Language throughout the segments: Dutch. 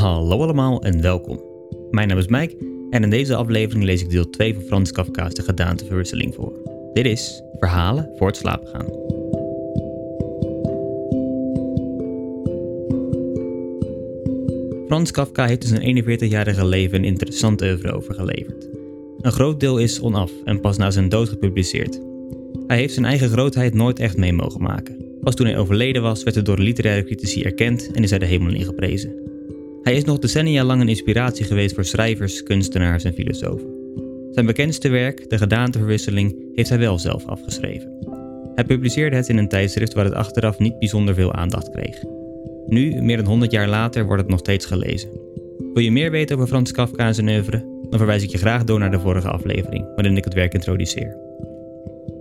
Hallo allemaal en welkom. Mijn naam is Mike en in deze aflevering lees ik deel 2 van Franz Kafka's De Gedaanteverwisseling voor. Dit is Verhalen voor het slapen gaan. Franz Kafka heeft in zijn 41-jarige leven een interessant oeuvre overgeleverd. Een groot deel is onaf en pas na zijn dood gepubliceerd. Hij heeft zijn eigen grootheid nooit echt mee mogen maken. Pas toen hij overleden was, werd hij door de literaire critici erkend en is hij de hemel ingeprezen. Hij is nog decennia lang een inspiratie geweest voor schrijvers, kunstenaars en filosofen. Zijn bekendste werk, De Gedaanteverwisseling, heeft hij wel zelf afgeschreven. Hij publiceerde het in een tijdschrift waar het achteraf niet bijzonder veel aandacht kreeg. Nu, meer dan 100 jaar later, wordt het nog steeds gelezen. Wil je meer weten over Franz Kafka en zijn oeuvre? Dan verwijs ik je graag door naar de vorige aflevering, waarin ik het werk introduceer.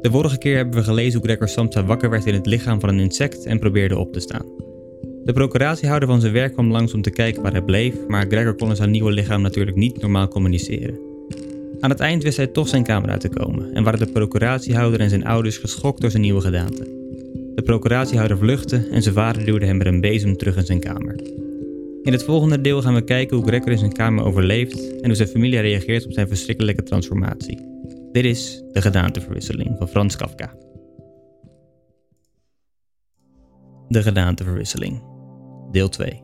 De vorige keer hebben we gelezen hoe Gregor Samsa wakker werd in het lichaam van een insect en probeerde op te staan. De procuratiehouder van zijn werk kwam langs om te kijken waar hij bleef, maar Gregor kon in zijn nieuwe lichaam natuurlijk niet normaal communiceren. Aan het eind wist hij toch zijn kamer uit te komen en waren de procuratiehouder en zijn ouders geschokt door zijn nieuwe gedaante. De procuratiehouder vluchtte en zijn vader duwde hem met een bezem terug in zijn kamer. In het volgende deel gaan we kijken hoe Gregor in zijn kamer overleeft en hoe zijn familie reageert op zijn verschrikkelijke transformatie. Dit is De Gedaanteverwisseling van Franz Kafka. De Gedaanteverwisseling, deel 2.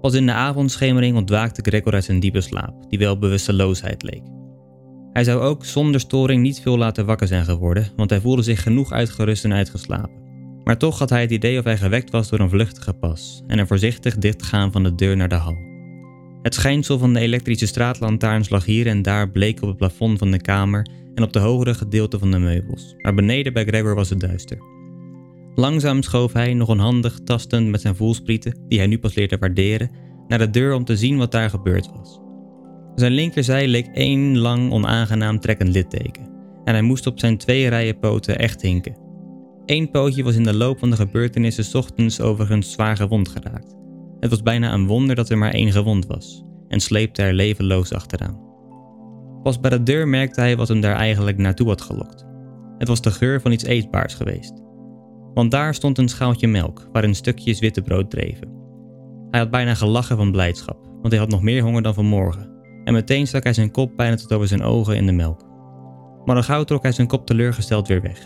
Pas in de avondschemering ontwaakte Gregor uit zijn diepe slaap, die wel bewusteloosheid leek. Hij zou ook zonder storing niet veel later wakker zijn geworden, want hij voelde zich genoeg uitgerust en uitgeslapen. Maar toch had hij het idee of hij gewekt was door een vluchtige pas en een voorzichtig dichtgaan van de deur naar de hal. Het schijnsel van de elektrische straatlantaarns lag hier en daar bleek op het plafond van de kamer en op de hogere gedeelten van de meubels, maar beneden bij Gregor was het duister. Langzaam schoof hij, nog onhandig, tastend met zijn voelsprieten, die hij nu pas leerde waarderen, naar de deur om te zien wat daar gebeurd was. Zijn linkerzij leek één lang, onaangenaam trekkend litteken en hij moest op zijn 2 rijen poten echt hinken. 1 pootje was in de loop van de gebeurtenissen 's ochtends overigens zwaar gewond geraakt. Het was bijna een wonder dat er maar 1 gewond was en sleepte er levenloos achteraan. Pas bij de deur merkte hij wat hem daar eigenlijk naartoe had gelokt. Het was de geur van iets eetbaars geweest. Want daar stond een schaaltje melk waarin stukjes witte brood dreven. Hij had bijna gelachen van blijdschap, want hij had nog meer honger dan vanmorgen. En meteen stak hij zijn kop bijna tot over zijn ogen in de melk. Maar al gauw trok hij zijn kop teleurgesteld weer weg.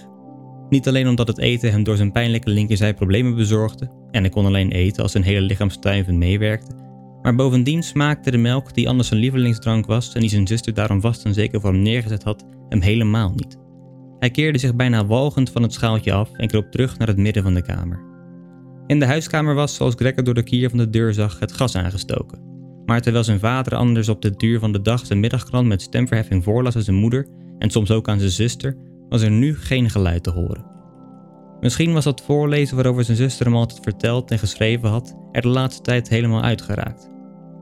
Niet alleen omdat het eten hem door zijn pijnlijke linkerzij problemen bezorgde, en hij kon alleen eten als zijn hele lichaam stuivend meewerkte, maar bovendien smaakte de melk, die anders zijn lievelingsdrank was en die zijn zuster daarom vast en zeker voor hem neergezet had, hem helemaal niet. Hij keerde zich bijna walgend van het schaaltje af en kroop terug naar het midden van de kamer. In de huiskamer was, zoals Gregor door de kier van de deur zag, het gas aangestoken. Maar terwijl zijn vader anders op de duur van de dag zijn middagkrant met stemverheffing voorlas aan zijn moeder en soms ook aan zijn zuster, was er nu geen geluid te horen. Misschien was dat voorlezen waarover zijn zuster hem altijd verteld en geschreven had er de laatste tijd helemaal uitgeraakt.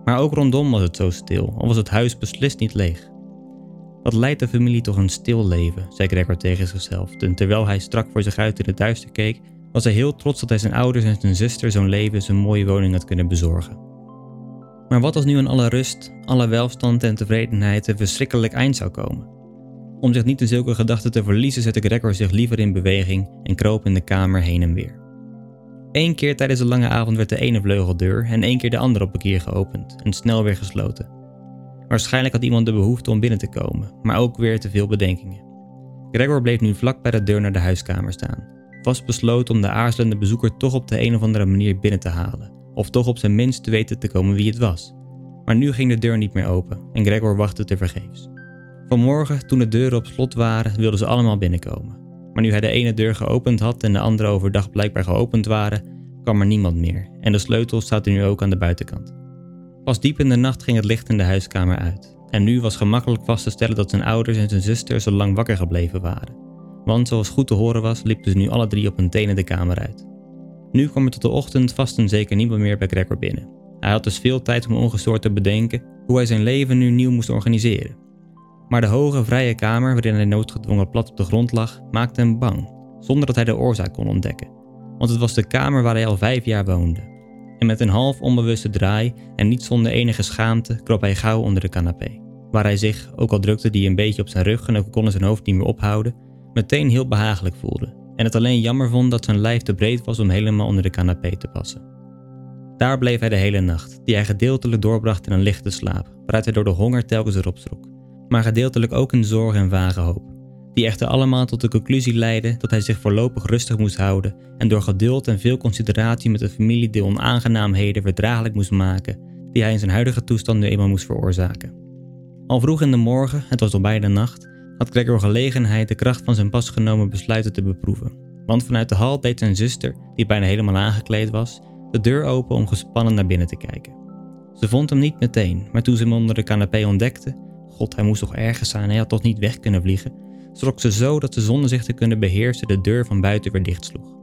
Maar ook rondom was het zo stil, al was het huis beslist niet leeg. Wat leidt de familie toch een stil leven, zei Gregor tegen zichzelf, en terwijl hij strak voor zich uit in het duister keek, was hij heel trots dat hij zijn ouders en zijn zuster zo'n leven en zijn mooie woning had kunnen bezorgen. Maar wat als nu aan alle rust, alle welstand en tevredenheid een verschrikkelijk eind zou komen? Om zich niet in zulke gedachten te verliezen zette Gregor zich liever in beweging en kroop in de kamer heen en weer. 1 keer tijdens de lange avond werd de ene vleugeldeur en 1 keer de andere op een keer geopend en snel weer gesloten. Waarschijnlijk had iemand de behoefte om binnen te komen, maar ook weer te veel bedenkingen. Gregor bleef nu vlak bij de deur naar de huiskamer staan, vastbesloten om de aarzelende bezoeker toch op de een of andere manier binnen te halen, of toch op zijn minst te weten te komen wie het was. Maar nu ging de deur niet meer open en Gregor wachtte tevergeefs. Vanmorgen, toen de deuren op slot waren, wilden ze allemaal binnenkomen. Maar nu hij de ene deur geopend had en de andere overdag blijkbaar geopend waren, kwam er niemand meer en de sleutel staat er nu ook aan de buitenkant. Pas diep in de nacht ging het licht in de huiskamer uit en nu was gemakkelijk vast te stellen dat zijn ouders en zijn zuster zo lang wakker gebleven waren. Want zoals goed te horen was, liepen ze nu alle 3 op hun tenen de kamer uit. Nu kwam er tot de ochtend vast en zeker niemand meer bij Gregor binnen. Hij had dus veel tijd om ongestoord te bedenken hoe hij zijn leven nu nieuw moest organiseren. Maar de hoge, vrije kamer waarin hij noodgedwongen plat op de grond lag, maakte hem bang, zonder dat hij de oorzaak kon ontdekken. Want het was de kamer waar hij al 5 jaar woonde. En met een half onbewuste draai en niet zonder enige schaamte kroop hij gauw onder de canapé. Waar hij zich, ook al drukte die een beetje op zijn rug en ook kon zijn hoofd niet meer ophouden, meteen heel behagelijk voelde. en het alleen jammer vond dat zijn lijf te breed was om helemaal onder de canapé te passen. Daar bleef hij de hele nacht, die hij gedeeltelijk doorbracht in een lichte slaap, waaruit hij door de honger telkens erop schrok, maar gedeeltelijk ook in zorg en vage hoop, die echter allemaal tot de conclusie leidden dat hij zich voorlopig rustig moest houden en door geduld en veel consideratie met de familie de onaangenaamheden verdraaglijk moest maken die hij in zijn huidige toestand nu eenmaal moest veroorzaken. Al vroeg in de morgen, het was al bijna nacht, had Gregor gelegenheid de kracht van zijn pas genomen besluiten te beproeven, want vanuit de hal deed zijn zuster, die bijna helemaal aangekleed was, de deur open om gespannen naar binnen te kijken. Ze vond hem niet meteen, maar toen ze hem onder de canapé ontdekte, god, hij moest toch ergens zijn, hij had toch niet weg kunnen vliegen, schrok ze zo dat ze zonder zich te kunnen beheersen de deur van buiten weer dichtsloeg.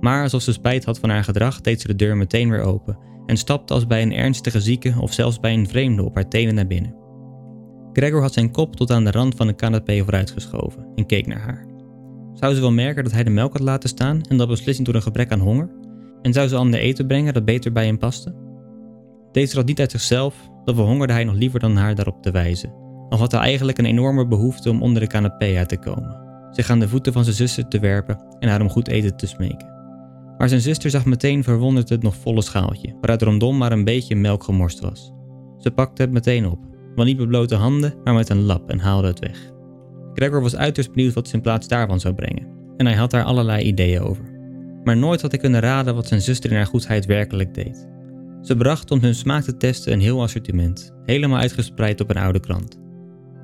Maar alsof ze spijt had van haar gedrag, deed ze de deur meteen weer open en stapte als bij een ernstige zieke of zelfs bij een vreemde op haar tenen naar binnen. Gregor had zijn kop tot aan de rand van de canapé vooruitgeschoven en keek naar haar. Zou ze wel merken dat hij de melk had laten staan en dat beslissend door een gebrek aan honger? En zou ze ander eten brengen dat beter bij hem paste? Deed ze dat niet uit zichzelf, dan verhongerde hij nog liever dan haar daarop te wijzen. Al had hij eigenlijk een enorme behoefte om onder de canapé uit te komen, zich aan de voeten van zijn zuster te werpen en haar om goed eten te smeken. Maar zijn zuster zag meteen verwonderd het nog volle schaaltje, waaruit rondom maar een beetje melk gemorst was. Ze pakte het meteen op, maar niet met blote handen, maar met een lap en haalde het weg. Gregor was uiterst benieuwd wat ze in plaats daarvan zou brengen, en hij had daar allerlei ideeën over. Maar nooit had hij kunnen raden wat zijn zuster in haar goedheid werkelijk deed. Ze bracht om hun smaak te testen een heel assortiment, helemaal uitgespreid op een oude krant.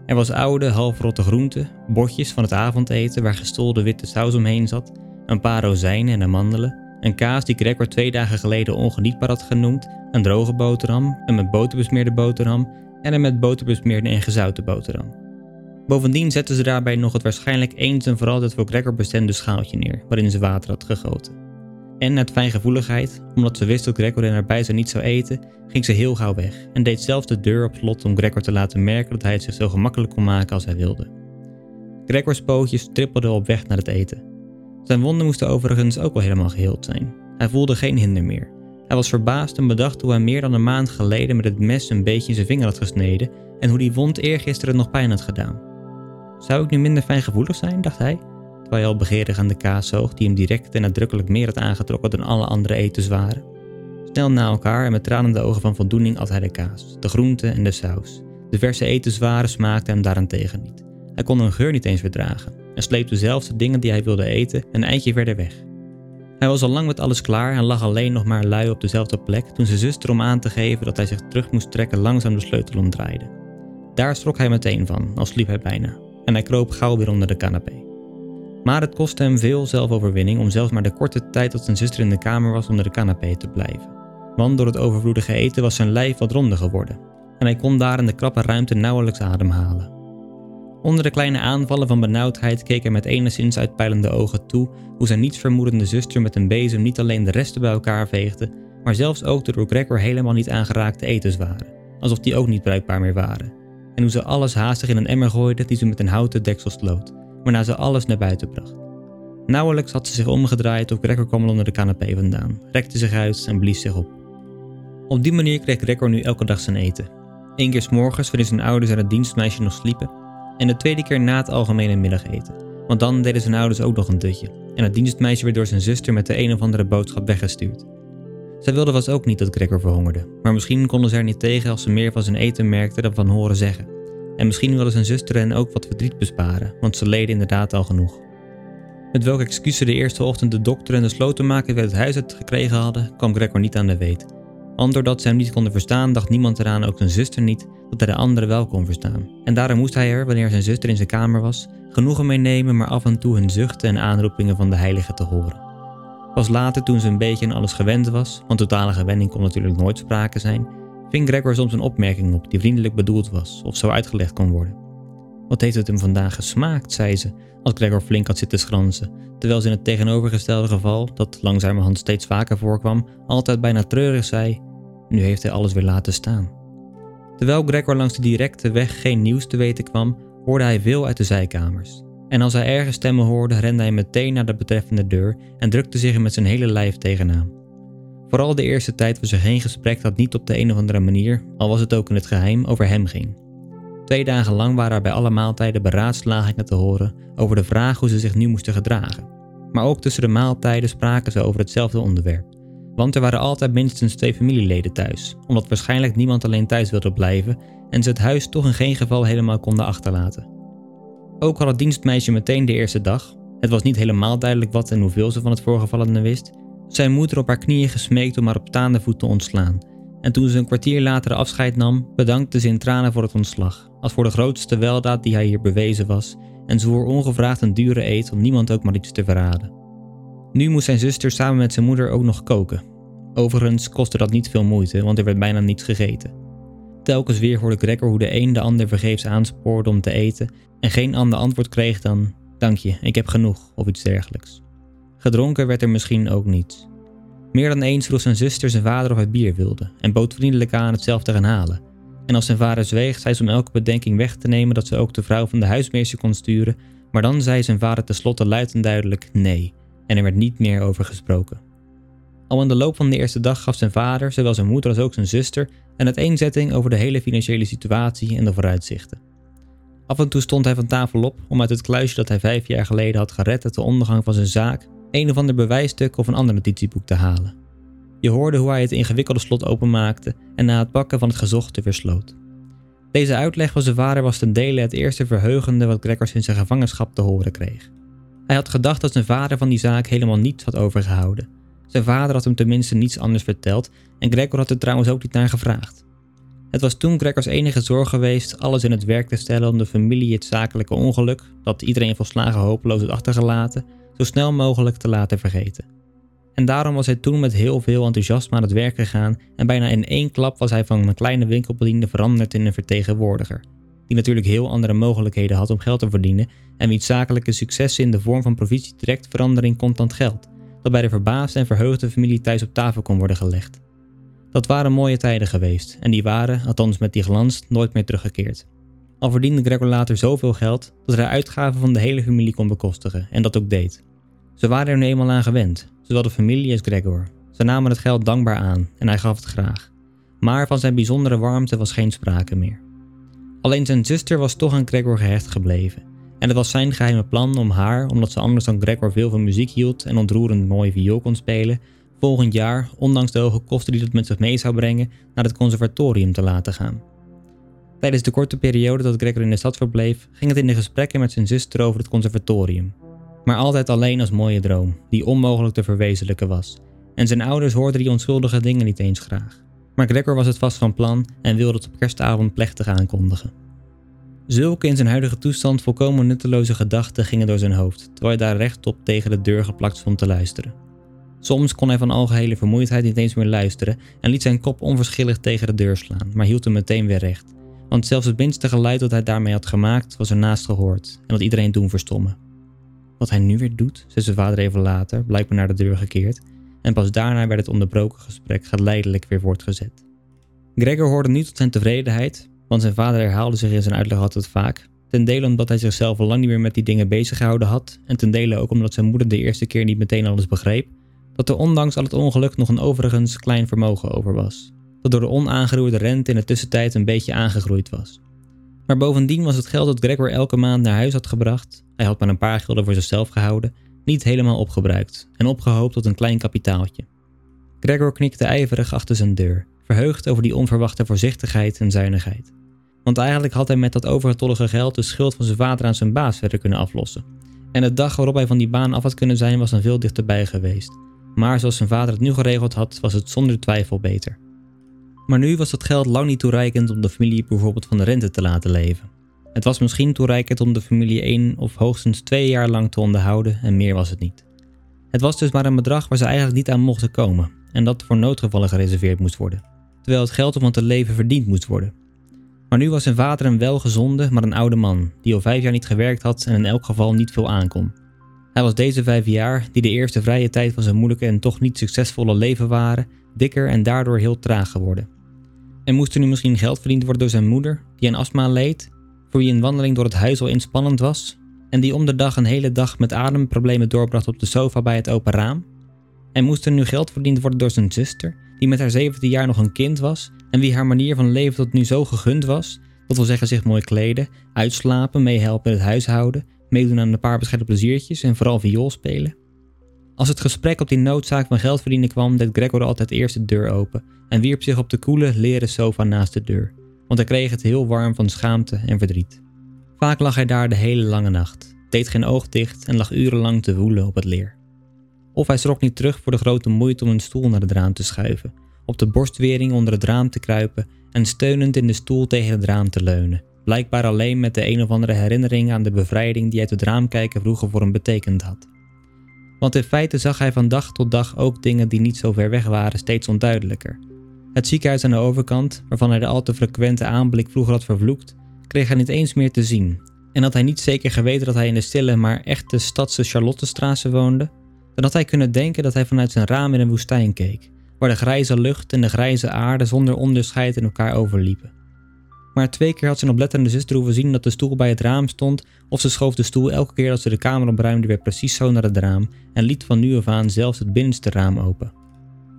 Er was oude, halfrotte groenten, bordjes van het avondeten waar gestolde witte saus omheen zat, een paar rozijnen en amandelen, een kaas die Gregor 2 dagen geleden ongenietbaar had genoemd, een droge boterham, een met boter besmeerde boterham en een met boter besmeerde en gezouten boterham. Bovendien zetten ze daarbij nog het waarschijnlijk eens en voor altijd voor Gregor bestemde schaaltje neer waarin ze water had gegoten. En uit fijngevoeligheid, omdat ze wist dat Gregor in haar bijzijn niet zou eten, ging ze heel gauw weg en deed zelfs de deur op slot om Gregor te laten merken dat hij het zich zo gemakkelijk kon maken als hij wilde. Gregors pootjes trippelden op weg naar het eten. Zijn wonden moesten overigens ook wel helemaal geheeld zijn. Hij voelde geen hinder meer. Hij was verbaasd en bedacht hoe hij meer dan een maand geleden met het mes een beetje in zijn vinger had gesneden en hoe die wond eergisteren nog pijn had gedaan. Zou ik nu minder fijngevoelig zijn, dacht hij, terwijl hij al begeerig aan de kaas zoog die hem direct en nadrukkelijk meer had aangetrokken dan alle andere etenswaren. Snel na elkaar en met tranende ogen van voldoening at hij de kaas, de groente en de saus. De verse etenswaren smaakten hem daarentegen niet. Hij kon hun geur niet eens verdragen en sleepte zelfs de dingen die hij wilde eten een eindje verder weg. Hij was al lang met alles klaar en lag alleen nog maar lui op dezelfde plek toen zijn zuster om aan te geven dat hij zich terug moest trekken langzaam de sleutel omdraaide. Daar schrok hij meteen van, al sliep hij bijna, en hij kroop gauw weer onder de canapé. Maar het kostte hem veel zelfoverwinning om zelfs maar de korte tijd dat zijn zuster in de kamer was onder de canapé te blijven. Want door het overvloedige eten was zijn lijf wat ronder geworden en hij kon daar in de krappe ruimte nauwelijks ademhalen. Onder de kleine aanvallen van benauwdheid keek hij met enigszins uitpeilende ogen toe hoe zijn nietsvermoedende zuster met een bezem niet alleen de resten bij elkaar veegde, maar zelfs ook de door Gregor helemaal niet aangeraakte etenswaren, alsof die ook niet bruikbaar meer waren. En hoe ze alles haastig in een emmer gooide die ze met een houten deksel sloot, waarna ze alles naar buiten bracht. Nauwelijks had ze zich omgedraaid of Gregor kwam al onder de canapé vandaan, rekte zich uit en blies zich op. Op die manier kreeg Gregor nu elke dag zijn eten. Eén keer 's morgens wanneer zijn ouders en het dienstmeisje nog sliepen, en de tweede keer na het algemene middageten, want dan deden zijn ouders ook nog een dutje en het dienstmeisje werd door zijn zuster met de een of andere boodschap weggestuurd. Zij wilde vast ook niet dat Gregor verhongerde, maar misschien konden ze er niet tegen als ze meer van zijn eten merkten dan van horen zeggen. En misschien wilden zijn zuster hen ook wat verdriet besparen, want ze leden inderdaad al genoeg. Met welke excuses de eerste ochtend de dokter en de slotenmaker weer het huis uit gekregen hadden, kwam Gregor niet aan de weet. Want doordat ze hem niet konden verstaan, dacht niemand eraan, ook zijn zuster niet, dat hij de anderen wel kon verstaan. En daarom moest hij er, wanneer zijn zuster in zijn kamer was, genoegen mee nemen, maar af en toe hun zuchten en aanroepingen van de heilige te horen. Pas later, toen ze een beetje aan alles gewend was, want totale gewenning kon natuurlijk nooit sprake zijn, ving Gregor soms een opmerking op die vriendelijk bedoeld was of zo uitgelegd kon worden. Wat heeft het hem vandaag gesmaakt, zei ze, als Gregor flink had zitten schransen, terwijl ze in het tegenovergestelde geval, dat langzamerhand steeds vaker voorkwam, altijd bijna treurig zei, nu heeft hij alles weer laten staan. Terwijl Gregor langs de directe weg geen nieuws te weten kwam, hoorde hij veel uit de zijkamers. En als hij ergens stemmen hoorde, rende hij meteen naar de betreffende deur en drukte zich met zijn hele lijf tegenaan. Vooral de eerste tijd was er geen gesprek dat niet op de een of andere manier, al was het ook in het geheim, over hem ging. 2 dagen lang waren er bij alle maaltijden beraadslagingen te horen over de vraag hoe ze zich nu moesten gedragen. Maar ook tussen de maaltijden spraken ze over hetzelfde onderwerp. Want er waren altijd minstens 2 familieleden thuis, omdat waarschijnlijk niemand alleen thuis wilde blijven en ze het huis toch in geen geval helemaal konden achterlaten. Ook had het dienstmeisje meteen de eerste dag, het was niet helemaal duidelijk wat en hoeveel ze van het voorgevallene wist, zijn moeder op haar knieën gesmeekt om haar op staande voet te ontslaan. En toen ze een kwartier later afscheid nam, bedankte ze in tranen voor het ontslag, als voor de grootste weldaad die haar hier bewezen was, en zwoer ongevraagd een dure eed om niemand ook maar iets te verraden. Nu moest zijn zuster samen met zijn moeder ook nog koken. Overigens kostte dat niet veel moeite, want er werd bijna niets gegeten. Telkens weer hoorde Gregor hoe de een de ander vergeefs aanspoorde om te eten en geen ander antwoord kreeg dan "Dank je, ik heb genoeg" of iets dergelijks. Gedronken werd er misschien ook niets. Meer dan eens vroeg zijn zuster zijn vader of hij bier wilde en bood vriendelijk aan het zelf te gaan halen. En als zijn vader zweeg, zei ze om elke bedenking weg te nemen dat ze ook de vrouw van de huismeester kon sturen, maar dan zei zijn vader tenslotte luid en duidelijk nee en er werd niet meer over gesproken. Al in de loop van de eerste dag gaf zijn vader, zowel zijn moeder als ook zijn zuster, een uiteenzetting over de hele financiële situatie en de vooruitzichten. Af en toe stond hij van tafel op om uit het kluisje dat hij 5 jaar geleden had gered uit de ondergang van zijn zaak, een of ander bewijsstuk of een ander notitieboek te halen. Je hoorde hoe hij het ingewikkelde slot openmaakte en na het pakken van het gezochte weer sloot. Deze uitleg van zijn vader was ten dele het eerste verheugende wat Gregor sinds zijn gevangenschap te horen kreeg. Hij had gedacht dat zijn vader van die zaak helemaal niets had overgehouden. Zijn vader had hem tenminste niets anders verteld en Gregor had er trouwens ook niet naar gevraagd. Het was toen Gregors enige zorg geweest alles in het werk te stellen om de familie het zakelijke ongeluk, dat iedereen volslagen hopeloos had achtergelaten, zo snel mogelijk te laten vergeten. En daarom was hij toen met heel veel enthousiasme aan het werk gegaan en bijna in één klap was hij van een kleine winkelbediende veranderd in een vertegenwoordiger, die natuurlijk heel andere mogelijkheden had om geld te verdienen en wiens zakelijke successen in de vorm van provisie direct veranderen in contant geld, dat bij de verbaasde en verheugde familie thuis op tafel kon worden gelegd. Dat waren mooie tijden geweest en die waren, althans met die glans, nooit meer teruggekeerd. Al verdiende Gregor later zoveel geld dat hij de uitgaven van de hele familie kon bekostigen en dat ook deed. Ze waren er nu eenmaal aan gewend, zowel de familie als Gregor. Ze namen het geld dankbaar aan en hij gaf het graag. Maar van zijn bijzondere warmte was geen sprake meer. Alleen zijn zuster was toch aan Gregor gehecht gebleven. En het was zijn geheime plan om haar, omdat ze anders dan Gregor veel van muziek hield en ontroerend mooi viool kon spelen, volgend jaar, ondanks de hoge kosten die dat met zich mee zou brengen, naar het conservatorium te laten gaan. Tijdens de korte periode dat Gregor in de stad verbleef, ging het in de gesprekken met zijn zuster over het conservatorium. Maar altijd alleen als mooie droom, die onmogelijk te verwezenlijken was. En zijn ouders hoorden die onschuldige dingen niet eens graag. Maar Gregor was het vast van plan en wilde het op kerstavond plechtig aankondigen. Zulke in zijn huidige toestand volkomen nutteloze gedachten gingen door zijn hoofd, terwijl hij daar rechtop tegen de deur geplakt stond te luisteren. Soms kon hij van algehele vermoeidheid niet eens meer luisteren en liet zijn kop onverschillig tegen de deur slaan, maar hield hem meteen weer recht. Want zelfs het minste geluid dat hij daarmee had gemaakt was ernaast gehoord en had iedereen doen verstommen. Wat hij nu weer doet, zei zijn vader even later, blijkbaar naar de deur gekeerd, en pas daarna werd het onderbroken gesprek geleidelijk weer voortgezet. Gregor hoorde niet tot zijn tevredenheid, want zijn vader herhaalde zich in zijn uitleg altijd vaak, ten dele omdat hij zichzelf al lang niet meer met die dingen bezig gehouden had en ten dele ook omdat zijn moeder de eerste keer niet meteen alles begreep, dat er ondanks al het ongeluk nog een overigens klein vermogen over was, dat door de onaangeroerde rente in de tussentijd een beetje aangegroeid was. Maar bovendien was het geld dat Gregor elke maand naar huis had gebracht, hij had maar een paar gulden voor zichzelf gehouden, niet helemaal opgebruikt en opgehoopt tot een klein kapitaaltje. Gregor knikte ijverig achter zijn deur, verheugd over die onverwachte voorzichtigheid en zuinigheid. Want eigenlijk had hij met dat overgetollige geld de schuld van zijn vader aan zijn baas verder kunnen aflossen. En de dag waarop hij van die baan af had kunnen zijn was dan veel dichterbij geweest. Maar zoals zijn vader het nu geregeld had, was het zonder twijfel beter. Maar nu was dat geld lang niet toereikend om de familie bijvoorbeeld van de rente te laten leven. Het was misschien toereikend om de familie 1 of hoogstens 2 jaar lang te onderhouden en meer was het niet. Het was dus maar een bedrag waar ze eigenlijk niet aan mochten komen en dat voor noodgevallen gereserveerd moest worden. Terwijl het geld om aan te leven verdiend moest worden. Maar nu was zijn vader een welgezonde, maar een oude man, die al 5 jaar niet gewerkt had en in elk geval niet veel aankon. Hij was deze 5 jaar, die de eerste vrije tijd van zijn moeilijke en toch niet succesvolle leven waren, dikker en daardoor heel traag geworden. En moest er nu misschien geld verdiend worden door zijn moeder, die aan astma leed, voor wie een wandeling door het huis al inspannend was, en die om de dag een hele dag met ademproblemen doorbracht op de sofa bij het open raam? En moest er nu geld verdiend worden door zijn zuster, die met haar 17 jaar nog een kind was en wie haar manier van leven tot nu zo gegund was, dat wil zeggen zich mooi kleden, uitslapen, meehelpen in het huishouden, meedoen aan een paar bescheiden pleziertjes en vooral viool spelen? Als het gesprek op die noodzaak van geld verdienen kwam, deed Gregor altijd eerst de deur open en wierp zich op de koele, leren sofa naast de deur, want hij kreeg het heel warm van schaamte en verdriet. Vaak lag hij daar de hele lange nacht, deed geen oog dicht en lag urenlang te woelen op het leer. Of hij schrok niet terug voor de grote moeite om een stoel naar het raam te schuiven, op de borstwering onder het raam te kruipen en steunend in de stoel tegen het raam te leunen, blijkbaar alleen met de een of andere herinnering aan de bevrijding die uit het raam kijken vroeger voor hem betekend had. Want in feite zag hij van dag tot dag ook dingen die niet zo ver weg waren steeds onduidelijker. Het ziekenhuis aan de overkant, waarvan hij de al te frequente aanblik vroeger had vervloekt, kreeg hij niet eens meer te zien. En had hij niet zeker geweten dat hij in de stille maar echte stadse Charlottestraatse woonde, dan had hij kunnen denken dat hij vanuit zijn raam in een woestijn keek, waar de grijze lucht en de grijze aarde zonder onderscheid in elkaar overliepen. Maar 2 keer had zijn oplettende zuster hoeven zien dat de stoel bij het raam stond, of ze schoof de stoel elke keer als ze de kamer opruimde weer precies zo naar het raam en liet van nu af aan zelfs het binnenste raam open.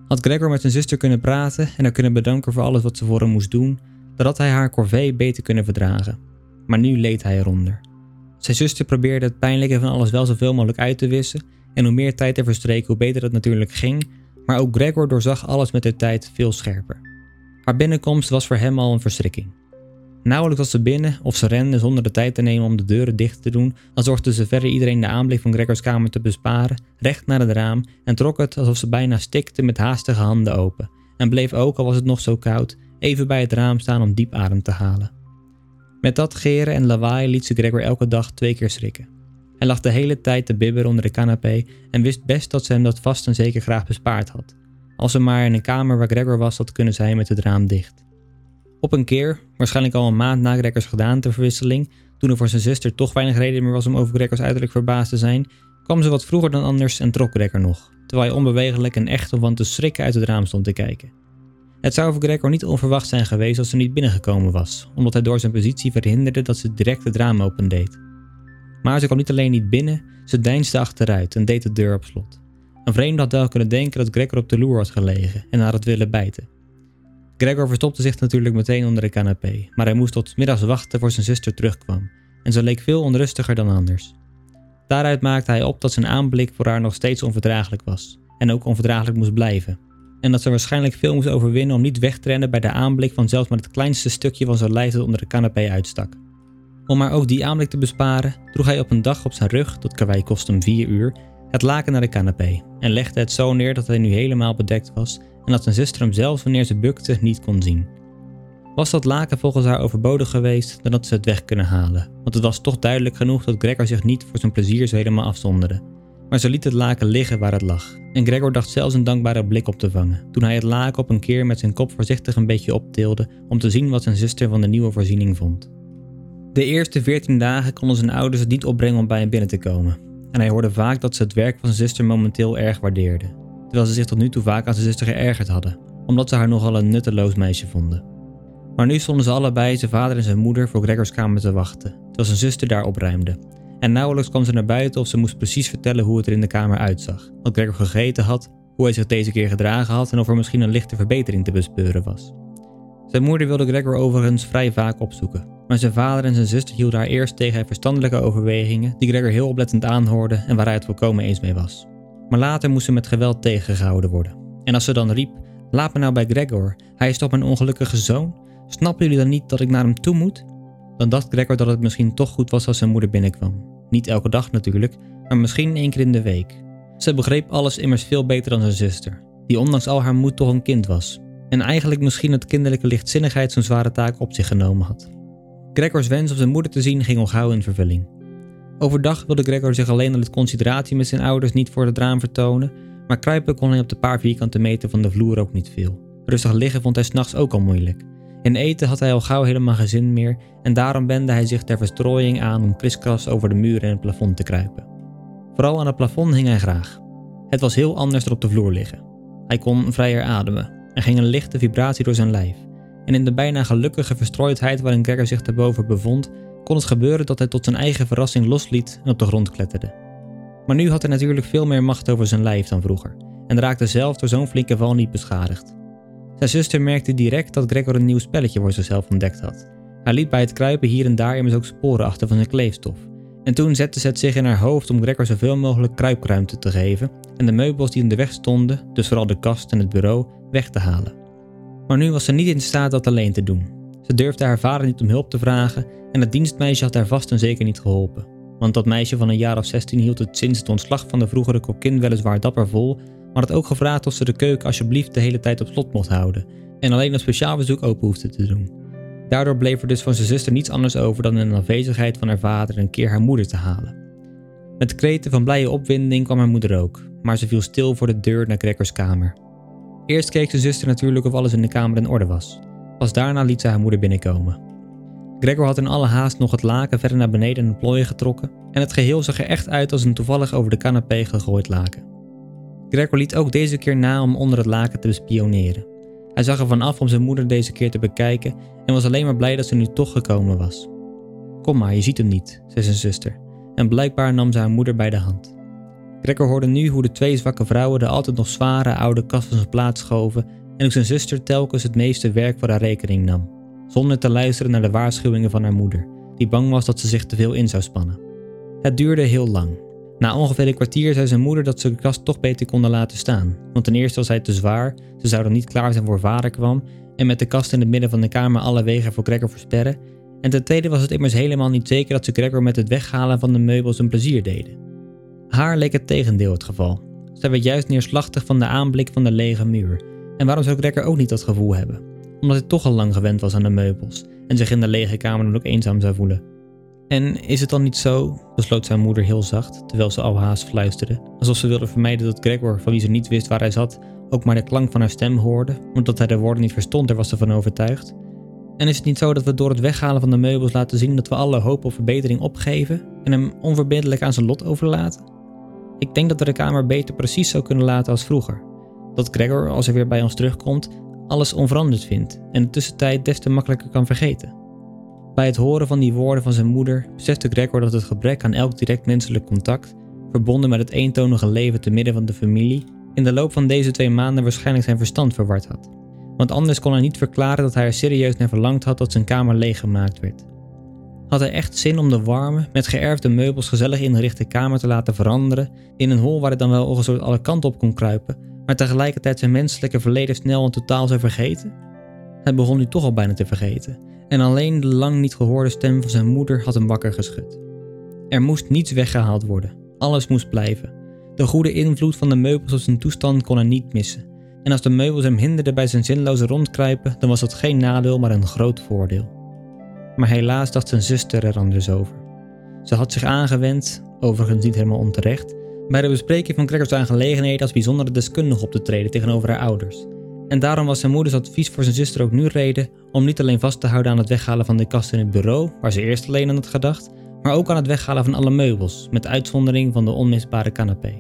Had Gregor met zijn zuster kunnen praten en haar kunnen bedanken voor alles wat ze voor hem moest doen, dan had hij haar corvée beter kunnen verdragen. Maar nu leed hij eronder. Zijn zuster probeerde het pijnlijke van alles wel zoveel mogelijk uit te wissen en hoe meer tijd er verstreek, hoe beter dat natuurlijk ging, maar ook Gregor doorzag alles met de tijd veel scherper. Haar binnenkomst was voor hem al een verschrikking. Nauwelijks was ze binnen of ze rende zonder de tijd te nemen om de deuren dicht te doen, dan zorgde ze verder iedereen de aanblik van Gregors kamer te besparen, recht naar het raam en trok het alsof ze bijna stikte met haastige handen open en bleef ook, al was het nog zo koud, even bij het raam staan om diep adem te halen. Met dat geren en lawaai liet ze Gregor elke dag 2 keer schrikken. Hij lag de hele tijd te bibberen onder de canapé en wist best dat ze hem dat vast en zeker graag bespaard had, als ze maar in een kamer waar Gregor was had kunnen zijn met het raam dicht. Op een keer, waarschijnlijk al een maand na Gregors gedaanteverwisseling, toen er voor zijn zuster toch weinig reden meer was om over Gregors uiterlijk verbaasd te zijn, kwam ze wat vroeger dan anders en trok Gregor nog, terwijl hij onbewegelijk en echt om van te schrikken uit het raam stond te kijken. Het zou voor Gregor niet onverwacht zijn geweest als ze niet binnengekomen was, omdat hij door zijn positie verhinderde dat ze direct het raam opendeed. Maar ze kwam niet alleen niet binnen, ze deinsde achteruit en deed de deur op slot. Een vreemde had wel kunnen denken dat Gregor op de loer had gelegen en haar had willen bijten. Gregor verstopte zich natuurlijk meteen onder de canapé, maar hij moest tot middags wachten voor zijn zuster terugkwam en ze leek veel onrustiger dan anders. Daaruit maakte hij op dat zijn aanblik voor haar nog steeds onverdraaglijk was en ook onverdraaglijk moest blijven en dat ze waarschijnlijk veel moest overwinnen om niet weg te rennen bij de aanblik van zelfs maar het kleinste stukje van zijn lijf dat onder de canapé uitstak. Om haar ook die aanblik te besparen, droeg hij op een dag op zijn rug, dat karwei kost hem 4 uur, het laken naar de canapé en legde het zo neer dat hij nu helemaal bedekt was en dat zijn zuster hem zelfs wanneer ze bukte niet kon zien. Was dat laken volgens haar overbodig geweest, dan had ze het weg kunnen halen, want het was toch duidelijk genoeg dat Gregor zich niet voor zijn plezier zo helemaal afzonderde. Maar ze liet het laken liggen waar het lag en Gregor dacht zelfs een dankbare blik op te vangen toen hij het laken op een keer met zijn kop voorzichtig een beetje optilde om te zien wat zijn zuster van de nieuwe voorziening vond. De eerste 14 dagen konden zijn ouders het niet opbrengen om bij hem binnen te komen en hij hoorde vaak dat ze het werk van zijn zuster momenteel erg waardeerden, terwijl ze zich tot nu toe vaak aan zijn zuster geërgerd hadden, omdat ze haar nogal een nutteloos meisje vonden. Maar nu stonden ze allebei, zijn vader en zijn moeder, voor Gregors kamer te wachten, terwijl zijn zuster daar opruimde. En nauwelijks kwam ze naar buiten of ze moest precies vertellen hoe het er in de kamer uitzag, wat Gregor gegeten had, hoe hij zich deze keer gedragen had en of er misschien een lichte verbetering te bespeuren was. Zijn moeder wilde Gregor overigens vrij vaak opzoeken, maar zijn vader en zijn zuster hielden haar eerst tegen verstandelijke overwegingen die Gregor heel oplettend aanhoorde en waar hij het volkomen eens mee was. Maar later moest ze met geweld tegengehouden worden. En als ze dan riep, laat me nou bij Gregor, hij is toch mijn ongelukkige zoon? Snappen jullie dan niet dat ik naar hem toe moet? Dan dacht Gregor dat het misschien toch goed was als zijn moeder binnenkwam. Niet elke dag natuurlijk, maar misschien 1 keer in de week. Ze begreep alles immers veel beter dan zijn zuster, die ondanks al haar moed toch een kind was. En eigenlijk misschien het kinderlijke lichtzinnigheid zo'n zware taak op zich genomen had. Gregors wens om zijn moeder te zien ging al gauw in vervulling. Overdag wilde Gregor zich alleen uit consideratie met zijn ouders niet voor het raam vertonen, maar kruipen kon hij op de paar vierkante meter van de vloer ook niet veel. Rustig liggen vond hij 's nachts ook al moeilijk. In eten had hij al gauw helemaal geen zin meer en daarom wende hij zich ter verstrooiing aan om kriskras over de muren en het plafond te kruipen. Vooral aan het plafond hing hij graag. Het was heel anders dan op de vloer liggen. Hij kon vrijer ademen. Er ging een lichte vibratie door zijn lijf en in de bijna gelukkige verstrooidheid waarin Gregor zich daarboven bevond, kon het gebeuren dat hij tot zijn eigen verrassing losliet en op de grond kletterde. Maar nu had hij natuurlijk veel meer macht over zijn lijf dan vroeger en raakte zelf door zo'n flinke val niet beschadigd. Zijn zuster merkte direct dat Gregor een nieuw spelletje voor zichzelf ontdekt had. Hij liet bij het kruipen hier en daar immers ook sporen achter van zijn kleefstof en toen zette ze het zich in haar hoofd om Gregor zoveel mogelijk kruipruimte te geven en de meubels die in de weg stonden, dus vooral de kast en het bureau, weg te halen. Maar nu was ze niet in staat dat alleen te doen. Ze durfde haar vader niet om hulp te vragen en het dienstmeisje had haar vast en zeker niet geholpen. Want dat meisje van een jaar of 16 hield het sinds het ontslag van de vroegere kokkin weliswaar dapper vol, maar had ook gevraagd of ze de keuken alsjeblieft de hele tijd op slot mocht houden en alleen op speciaal bezoek open hoefde te doen. Daardoor bleef er dus van zijn zuster niets anders over dan in de afwezigheid van haar vader een keer haar moeder te halen. Met kreten van blije opwinding kwam haar moeder ook, maar ze viel stil voor de deur naar Gregors kamer. Eerst keek de zuster natuurlijk of alles in de kamer in orde was. Pas daarna liet ze haar moeder binnenkomen. Gregor had in alle haast nog het laken verder naar beneden in de plooien getrokken en het geheel zag er echt uit als een toevallig over de canapé gegooid laken. Gregor liet ook deze keer na om onder het laken te bespioneren. Hij zag er vanaf om zijn moeder deze keer te bekijken en was alleen maar blij dat ze nu toch gekomen was. Kom maar, je ziet hem niet, zei zijn zuster, en blijkbaar nam ze haar moeder bij de hand. Gregor hoorde nu hoe de twee zwakke vrouwen de altijd nog zware oude kast van zijn plaats schoven en ook zijn zuster telkens het meeste werk voor haar rekening nam, zonder te luisteren naar de waarschuwingen van haar moeder, die bang was dat ze zich te veel in zou spannen. Het duurde heel lang. Na ongeveer een kwartier zei zijn moeder dat ze de kast toch beter konden laten staan, want ten eerste was hij te zwaar, ze zouden niet klaar zijn voor vader kwam en met de kast in het midden van de kamer alle wegen voor Gregor versperren, en ten tweede was het immers helemaal niet zeker dat ze Gregor met het weghalen van de meubels een plezier deden. Haar leek het tegendeel het geval. Zij werd juist neerslachtig van de aanblik van de lege muur, en waarom zou Gregor ook niet dat gevoel hebben? Omdat hij toch al lang gewend was aan de meubels en zich in de lege kamer dan ook eenzaam zou voelen. En is het dan niet zo, besloot zijn moeder heel zacht, terwijl ze al haast fluisterde, alsof ze wilde vermijden dat Gregor, van wie ze niet wist waar hij zat, ook maar de klank van haar stem hoorde, omdat hij de woorden niet verstond, daar was ze van overtuigd. En is het niet zo dat we door het weghalen van de meubels laten zien dat we alle hoop op verbetering opgeven en hem onverbiddelijk aan zijn lot overlaten? Ik denk dat we de kamer beter precies zo kunnen laten als vroeger. Dat Gregor, als hij weer bij ons terugkomt, alles onveranderd vindt en de tussentijd des te makkelijker kan vergeten. Bij het horen van die woorden van zijn moeder besefte Gregor dat het gebrek aan elk direct menselijk contact, verbonden met het eentonige leven te midden van de familie, in de loop van deze 2 maanden waarschijnlijk zijn verstand verward had. Want anders kon hij niet verklaren dat hij er serieus naar verlangd had dat zijn kamer leeggemaakt werd. Had hij echt zin om de warme, met geërfde meubels gezellig ingerichte kamer te laten veranderen in een hol waar het dan wel een soort alle kanten op kon kruipen, maar tegelijkertijd zijn menselijke verleden snel en totaal zou vergeten? Hij begon nu toch al bijna te vergeten, en alleen de lang niet gehoorde stem van zijn moeder had hem wakker geschud. Er moest niets weggehaald worden, alles moest blijven. De goede invloed van de meubels op zijn toestand kon hij niet missen. En als de meubels hem hinderden bij zijn zinloze rondkruipen, dan was dat geen nadeel, maar een groot voordeel. Maar helaas dacht zijn zuster er anders over. Ze had zich aangewend, overigens niet helemaal onterecht, bij de bespreking van Gregors aangelegenheden als bijzondere deskundige op te treden tegenover haar ouders. En daarom was zijn moeders advies voor zijn zuster ook nu reden om niet alleen vast te houden aan het weghalen van de kast in het bureau, waar ze eerst alleen aan had gedacht, maar ook aan het weghalen van alle meubels, met uitzondering van de onmisbare canapé.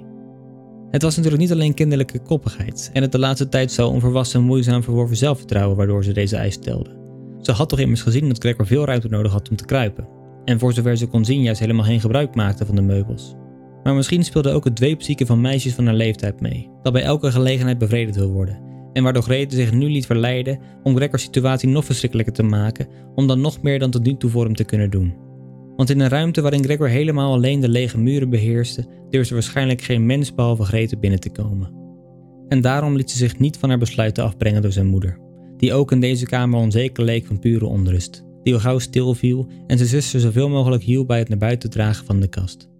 Het was natuurlijk niet alleen kinderlijke koppigheid en het de laatste tijd zo onvolwassen en moeizaam verworven zelfvertrouwen waardoor ze deze eis stelde. Ze had toch immers gezien dat Gregor veel ruimte nodig had om te kruipen, en voor zover ze kon zien juist helemaal geen gebruik maakte van de meubels. Maar misschien speelde ook het dweepzieke van meisjes van haar leeftijd mee, dat bij elke gelegenheid bevredigd wil worden, en waardoor Grete zich nu liet verleiden om Gregors situatie nog verschrikkelijker te maken, om dan nog meer dan tot nu toe voor hem te kunnen doen. Want in een ruimte waarin Gregor helemaal alleen de lege muren beheerste, durfde waarschijnlijk geen mens behalve Grete binnen te komen. En daarom liet ze zich niet van haar besluiten afbrengen door zijn moeder, die ook in deze kamer onzeker leek van pure onrust, die al gauw stilviel en zijn zuster zoveel mogelijk hielp bij het naar buiten dragen van de kast.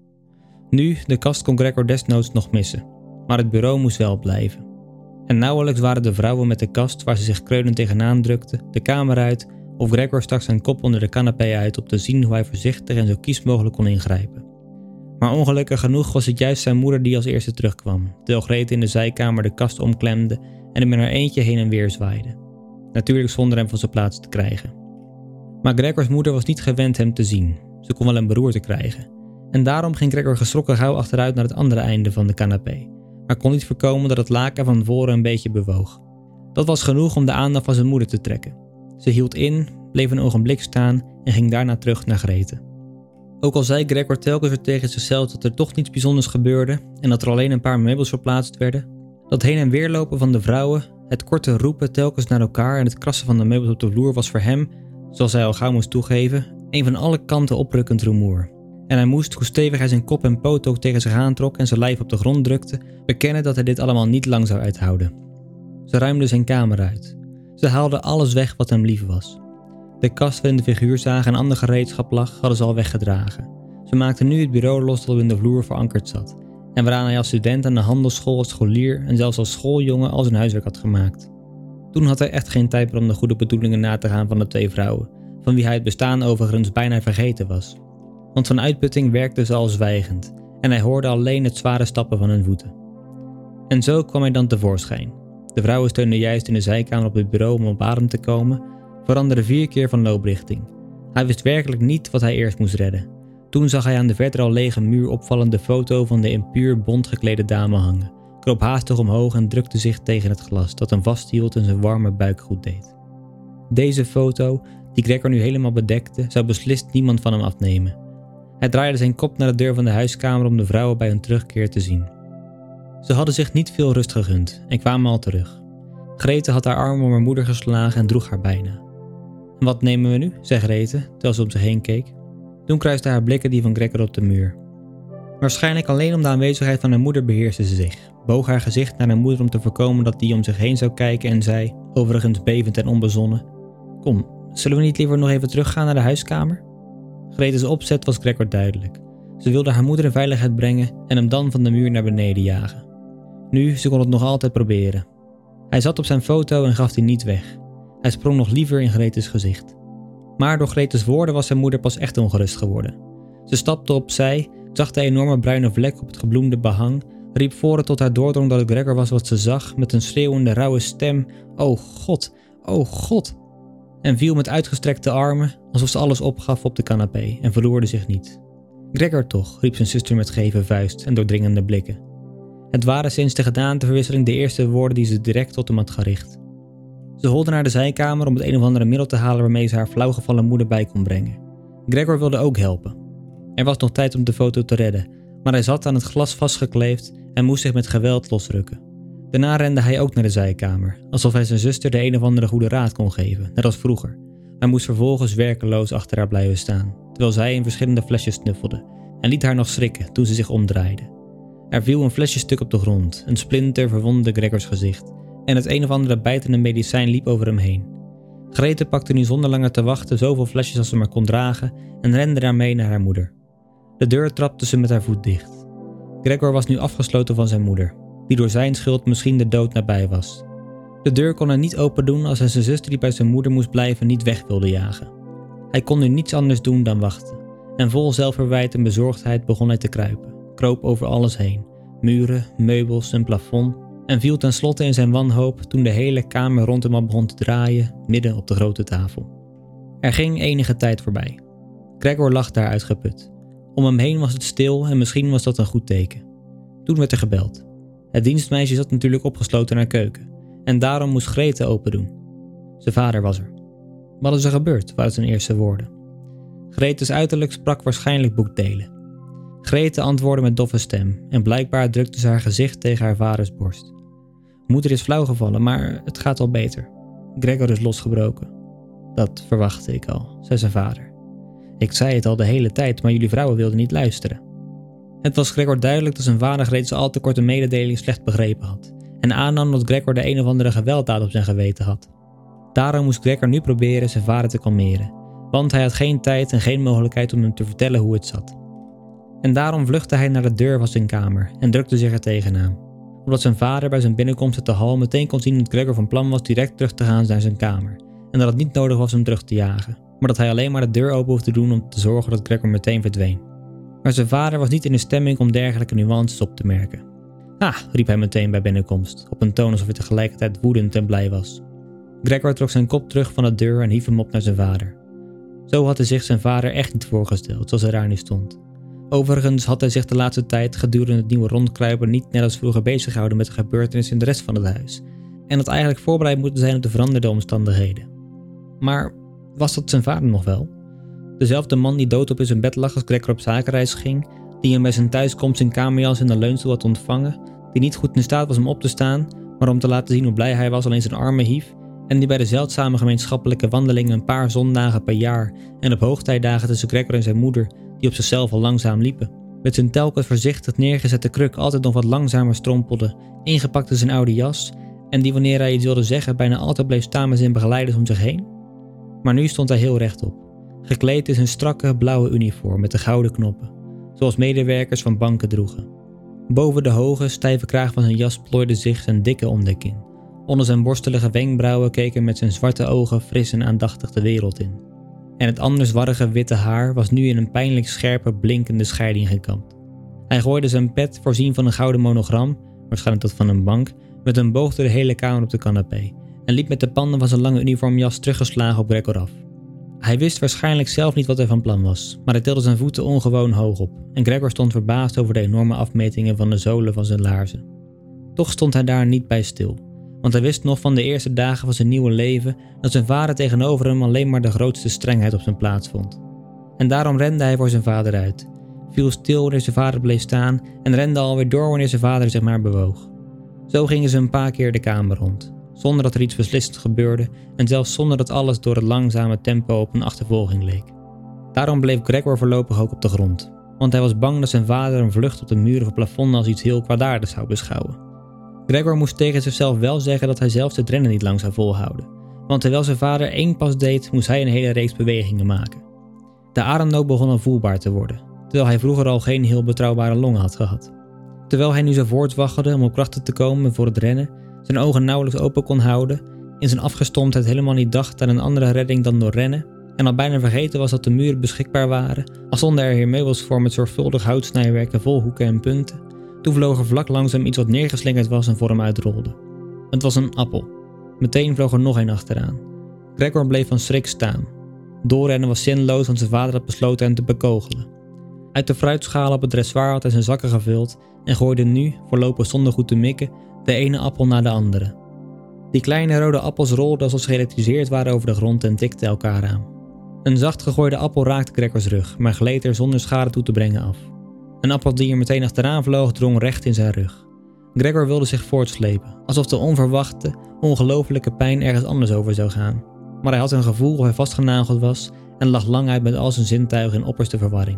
Nu, de kast kon Gregor desnoods nog missen, maar het bureau moest wel blijven. En nauwelijks waren de vrouwen met de kast waar ze zich kreunend tegenaan drukten, de kamer uit, of Gregor stak zijn kop onder de canapé uit om te zien hoe hij voorzichtig en zo kies mogelijk kon ingrijpen. Maar ongelukkig genoeg was het juist zijn moeder die als eerste terugkwam, terwijl Grete in de zijkamer de kast omklemde en hem in haar eentje heen en weer zwaaide. Natuurlijk zonder hem van zijn plaats te krijgen. Maar Gregors moeder was niet gewend hem te zien, ze kon wel een beroerte krijgen. En daarom ging Gregor geschrokken gauw achteruit naar het andere einde van de canapé, maar kon niet voorkomen dat het laken van voren een beetje bewoog. Dat was genoeg om de aandacht van zijn moeder te trekken. Ze hield in, bleef een ogenblik staan en ging daarna terug naar Grete. Ook al zei Gregor telkens weer tegen zichzelf dat er toch niets bijzonders gebeurde en dat er alleen een paar meubels verplaatst werden, dat heen en weer lopen van de vrouwen, het korte roepen telkens naar elkaar en het krassen van de meubels op de vloer was voor hem, zoals hij al gauw moest toegeven, een van alle kanten oprukkend rumoer. en hij moest, hoe stevig hij zijn kop en poot ook tegen zich aantrok en zijn lijf op de grond drukte, bekennen dat hij dit allemaal niet lang zou uithouden. Ze ruimde zijn kamer uit. Ze haalde alles weg wat hem lief was. De kast waarin de figuurzaag en ander gereedschap lag, hadden ze al weggedragen. Ze maakten nu het bureau los dat op in de vloer verankerd zat, en waaraan hij als student aan de handelsschool als scholier en zelfs als schooljongen al zijn huiswerk had gemaakt. Toen had hij echt geen tijd meer om de goede bedoelingen na te gaan van de twee vrouwen, van wie hij het bestaan overigens bijna vergeten was. Want van uitputting werkten ze al zwijgend, en hij hoorde alleen het zware stappen van hun voeten. En zo kwam hij dan tevoorschijn. De vrouwen steunden juist in de zijkamer op het bureau om op adem te komen, veranderden 4 keer van looprichting. Hij wist werkelijk niet wat hij eerst moest redden. Toen zag hij aan de verder al lege muur opvallende foto van de in puur bont geklede dame hangen, kroop haastig omhoog en drukte zich tegen het glas dat hem vasthield en zijn warme buik goed deed. Deze foto, die Gregor nu helemaal bedekte, zou beslist niemand van hem afnemen. Hij draaide zijn kop naar de deur van de huiskamer om de vrouwen bij hun terugkeer te zien. Ze hadden zich niet veel rust gegund en kwamen al terug. Grete had haar arm om haar moeder geslagen en droeg haar bijna. En wat nemen we nu, zei Grete, terwijl ze om zich heen keek. Toen kruiste haar blikken die van Gregor op de muur. Waarschijnlijk alleen om de aanwezigheid van haar moeder beheerste ze zich, boog haar gezicht naar haar moeder om te voorkomen dat die om zich heen zou kijken en zei, overigens bevend en onbezonnen, kom, zullen we niet liever nog even teruggaan naar de huiskamer? Grete's opzet was Gregor duidelijk. Ze wilde haar moeder in veiligheid brengen en hem dan van de muur naar beneden jagen. Nu, ze kon het nog altijd proberen. Hij zat op zijn foto en gaf die niet weg. Hij sprong nog liever in Grete's gezicht. Maar door Grete's woorden was zijn moeder pas echt ongerust geworden. Ze stapte opzij, zag de enorme bruine vlek op het gebloemde behang, riep voor het tot haar doordrong dat het Gregor was wat ze zag, met een schreeuwende, rauwe stem, "Oh God, oh God!" en viel met uitgestrekte armen, alsof ze alles opgaf op de canapé en verloorde zich niet. "Gregor toch," riep zijn zuster met geve vuist en doordringende blikken. Het waren sinds de gedaanteverwisseling de eerste woorden die ze direct tot hem had gericht. Ze holde naar de zijkamer om het een of andere middel te halen waarmee ze haar flauwgevallen moeder bij kon brengen. Gregor wilde ook helpen. Er was nog tijd om de foto te redden, maar hij zat aan het glas vastgekleefd en moest zich met geweld losrukken. Daarna rende hij ook naar de zijkamer, alsof hij zijn zuster de een of andere goede raad kon geven, net als vroeger. Hij moest vervolgens werkeloos achter haar blijven staan, terwijl zij in verschillende flesjes snuffelde en liet haar nog schrikken toen ze zich omdraaide. Er viel een flesjestuk op de grond, een splinter verwondde Gregors gezicht en het een of andere bijtende medicijn liep over hem heen. Grete pakte nu zonder langer te wachten zoveel flesjes als ze maar kon dragen en rende daarmee naar haar moeder. De deur trapte ze met haar voet dicht. Gregor was nu afgesloten van zijn moeder, die door zijn schuld misschien de dood nabij was. De deur kon hij niet open doen als hij zijn zuster die bij zijn moeder moest blijven niet weg wilde jagen. Hij kon nu niets anders doen dan wachten. En vol zelfverwijt en bezorgdheid begon hij te kruipen, kroop over alles heen, muren, meubels en plafond, en viel tenslotte in zijn wanhoop toen de hele kamer rond hem al begon te draaien, midden op de grote tafel. Er ging enige tijd voorbij. Gregor lag daar uitgeput. Om hem heen was het stil en misschien was dat een goed teken. Toen werd er gebeld. Het dienstmeisje zat natuurlijk opgesloten in haar keuken en daarom moest Grete open doen. Zijn vader was er. Wat is er gebeurd, waren zijn eerste woorden. Grete's uiterlijk sprak waarschijnlijk boekdelen. Grete antwoordde met doffe stem en blijkbaar drukte ze haar gezicht tegen haar vaders borst. Moeder is flauwgevallen, maar het gaat al beter. Gregor is losgebroken. Dat verwachtte ik al, zei zijn vader. Ik zei het al de hele tijd, maar jullie vrouwen wilden niet luisteren. Het was Gregor duidelijk dat zijn vader reeds al te korte mededeling slecht begrepen had en aannam dat Gregor de een of andere gewelddaad op zijn geweten had. Daarom moest Gregor nu proberen zijn vader te kalmeren, want hij had geen tijd en geen mogelijkheid om hem te vertellen hoe het zat. En daarom vluchtte hij naar de deur van zijn kamer en drukte zich er tegenaan, omdat zijn vader bij zijn binnenkomst uit de hal meteen kon zien dat Gregor van plan was direct terug te gaan naar zijn kamer en dat het niet nodig was hem terug te jagen, maar dat hij alleen maar de deur open hoefde te doen om te zorgen dat Gregor meteen verdween. Maar zijn vader was niet in de stemming om dergelijke nuances op te merken. Ah, riep hij meteen bij binnenkomst, op een toon alsof hij tegelijkertijd woedend en blij was. Gregor trok zijn kop terug van de deur en hief hem op naar zijn vader. Zo had hij zich zijn vader echt niet voorgesteld, zoals hij daar nu stond. Overigens had hij zich de laatste tijd gedurende het nieuwe rondkruipen niet net als vroeger bezig gehouden met de gebeurtenissen in de rest van het huis, en had eigenlijk voorbereid moeten zijn op de veranderde omstandigheden. Maar was dat zijn vader nog wel? Dezelfde man die dood op in zijn bed lag als Gregor op zakenreis ging, die hem bij zijn thuiskomst in kamerjas en een leunstoel had ontvangen, die niet goed in staat was om op te staan, maar om te laten zien hoe blij hij was alleen zijn armen hief, en die bij de zeldzame gemeenschappelijke wandelingen een paar zondagen per jaar en op hoogtijdagen tussen Gregor en zijn moeder die op zichzelf al langzaam liepen. Met zijn telkens voorzichtig neergezette kruk altijd nog wat langzamer strompelde, ingepakt in zijn oude jas, en die wanneer hij iets wilde zeggen bijna altijd bleef staan met zijn begeleiders om zich heen. Maar nu stond hij heel rechtop, gekleed in zijn strakke blauwe uniform met de gouden knoppen, zoals medewerkers van banken droegen. Boven de hoge, stijve kraag van zijn jas plooide zich zijn dikke onderdekking. Onder zijn borstelige wenkbrauwen keek hij met zijn zwarte ogen fris en aandachtig de wereld in. En het anders warrige witte haar was nu in een pijnlijk scherpe, blinkende scheiding gekamd. Hij gooide zijn pet, voorzien van een gouden monogram, waarschijnlijk dat van een bank, met een boog door de hele kamer op de canapé en liep met de panden van zijn lange uniformjas teruggeslagen op Gregor af. Hij wist waarschijnlijk zelf niet wat hij van plan was, maar hij tilde zijn voeten ongewoon hoog op en Gregor stond verbaasd over de enorme afmetingen van de zolen van zijn laarzen. Toch stond hij daar niet bij stil, want hij wist nog van de eerste dagen van zijn nieuwe leven dat zijn vader tegenover hem alleen maar de grootste strengheid op zijn plaats vond. En daarom rende hij voor zijn vader uit, viel stil wanneer zijn vader bleef staan en rende alweer door wanneer zijn vader zich maar bewoog. Zo gingen ze een paar keer de kamer rond, zonder dat er iets beslissends gebeurde en zelfs zonder dat alles door het langzame tempo op een achtervolging leek. Daarom bleef Gregor voorlopig ook op de grond, want hij was bang dat zijn vader een vlucht op de muren of het plafond als iets heel kwaadaardigs zou beschouwen. Gregor moest tegen zichzelf wel zeggen dat hij zelfs de rennen niet lang zou volhouden, want terwijl zijn vader één pas deed, moest hij een hele reeks bewegingen maken. De ademnood begon al voelbaar te worden, terwijl hij vroeger al geen heel betrouwbare longen had gehad. Terwijl hij nu zo voortwaggelde om op krachten te komen voor het rennen, zijn ogen nauwelijks open kon houden, in zijn afgestomptheid helemaal niet dacht aan een andere redding dan door rennen, en al bijna vergeten was dat de muren beschikbaar waren, al stonden er hier meubels voor met zorgvuldig houtsnijwerken vol hoeken en punten, toen vloog er vlak langs hem iets wat neergeslingerd was en voor hem uitrolde. Het was een appel. Meteen vloog er nog een achteraan. Gregor bleef van schrik staan. Doorrennen was zinloos, want zijn vader had besloten hem te bekogelen. Uit de fruitschalen op het dressoir had hij zijn zakken gevuld en gooide nu, voorlopig zonder goed te mikken, de ene appel na de andere. Die kleine rode appels rolden alsof ze geëlektriseerd waren over de grond en tikten elkaar aan. Een zacht gegooide appel raakte Gregors rug, maar gleed er zonder schade toe te brengen af. Een appel die er meteen achteraan vloog drong recht in zijn rug. Gregor wilde zich voortslepen, alsof de onverwachte, ongelooflijke pijn ergens anders over zou gaan. Maar hij had een gevoel of hij vastgenageld was en lag lang uit met al zijn zintuigen in opperste verwarring.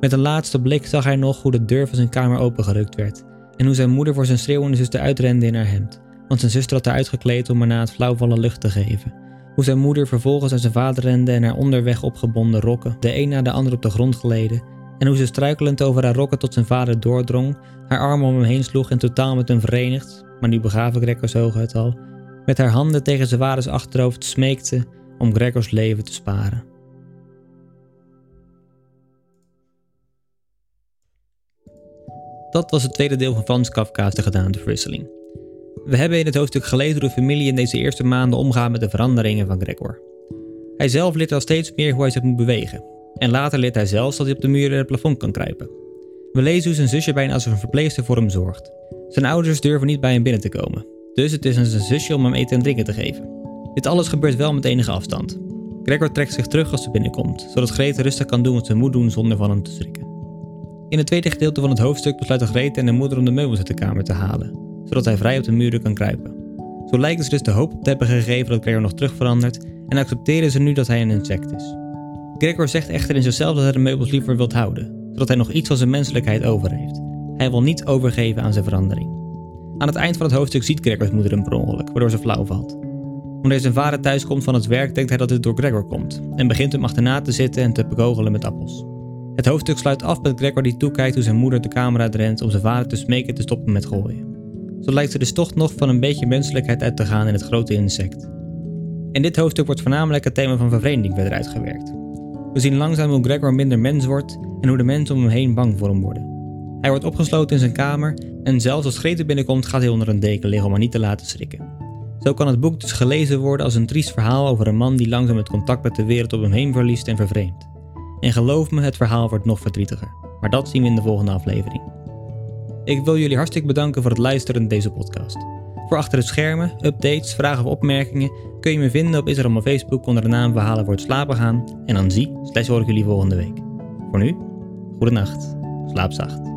Met een laatste blik zag hij nog hoe de deur van zijn kamer opengerukt werd en hoe zijn moeder voor zijn schreeuwende zuster uitrende in haar hemd, want zijn zuster had haar uitgekleed om haar na het flauwvallen lucht te geven. Hoe zijn moeder vervolgens aan zijn vader rende en haar onderweg opgebonden rokken de een na de ander op de grond gleden en hoe ze struikelend over haar rokken tot zijn vader doordrong, haar armen om hem heen sloeg en totaal met hem verenigd, maar nu begaven Gregors hoogheid al, met haar handen tegen zijn vaders achterhoofd smeekte om Gregors leven te sparen. Dat was het tweede deel van Franz Kafka's De Gedaanteverwisseling. We hebben in het hoofdstuk gelezen hoe de familie in deze eerste maanden omgaat met de veranderingen van Gregor. Hij zelf leert al steeds meer hoe hij zich moet bewegen. En later leert hij zelfs dat hij op de muren en het plafond kan kruipen. We lezen hoe zijn zusje bijna als een verpleegster voor hem zorgt. Zijn ouders durven niet bij hem binnen te komen. Dus het is aan zijn zusje om hem eten en drinken te geven. Dit alles gebeurt wel met enige afstand. Gregor trekt zich terug als ze binnenkomt, zodat Grete rustig kan doen wat ze moet doen zonder van hem te schrikken. In het tweede gedeelte van het hoofdstuk besluiten Grete en haar moeder om de meubels uit de kamer te halen, zodat hij vrij op de muren kan kruipen. Zo lijken ze dus de hoop op te hebben gegeven dat Gregor nog terug verandert en accepteren ze nu dat hij een insect is. Gregor zegt echter in zichzelf dat hij de meubels liever wilt houden, zodat hij nog iets van zijn menselijkheid over heeft. Hij wil niet overgeven aan zijn verandering. Aan het eind van het hoofdstuk ziet Gregors moeder hem per ongeluk, waardoor ze flauw valt. Wanneer zijn vader thuiskomt van het werk denkt hij dat dit door Gregor komt en begint hem achterna te zitten en te bekogelen met appels. Het hoofdstuk sluit af met Gregor die toekijkt hoe zijn moeder de kamer uitrent om zijn vader te smeken te stoppen met gooien. Zo lijkt ze dus toch nog van een beetje menselijkheid uit te gaan in het grote insect. In dit hoofdstuk wordt voornamelijk het thema van vervreemding verder uitgewerkt. We zien langzaam hoe Gregor minder mens wordt en hoe de mensen om hem heen bang voor hem worden. Hij wordt opgesloten in zijn kamer en zelfs als Grete binnenkomt gaat hij onder een deken liggen om haar niet te laten schrikken. Zo kan het boek dus gelezen worden als een triest verhaal over een man die langzaam het contact met de wereld om hem heen verliest en vervreemdt. En geloof me, het verhaal wordt nog verdrietiger. Maar dat zien we in de volgende aflevering. Ik wil jullie hartstikke bedanken voor het luisteren naar deze podcast. Voor achter de schermen, updates, vragen of opmerkingen kun je me vinden op Instagram of Facebook onder de naam Verhalen voor het slapen gaan. En dan hoor ik jullie volgende week. Voor nu, goedenacht. Slaap zacht.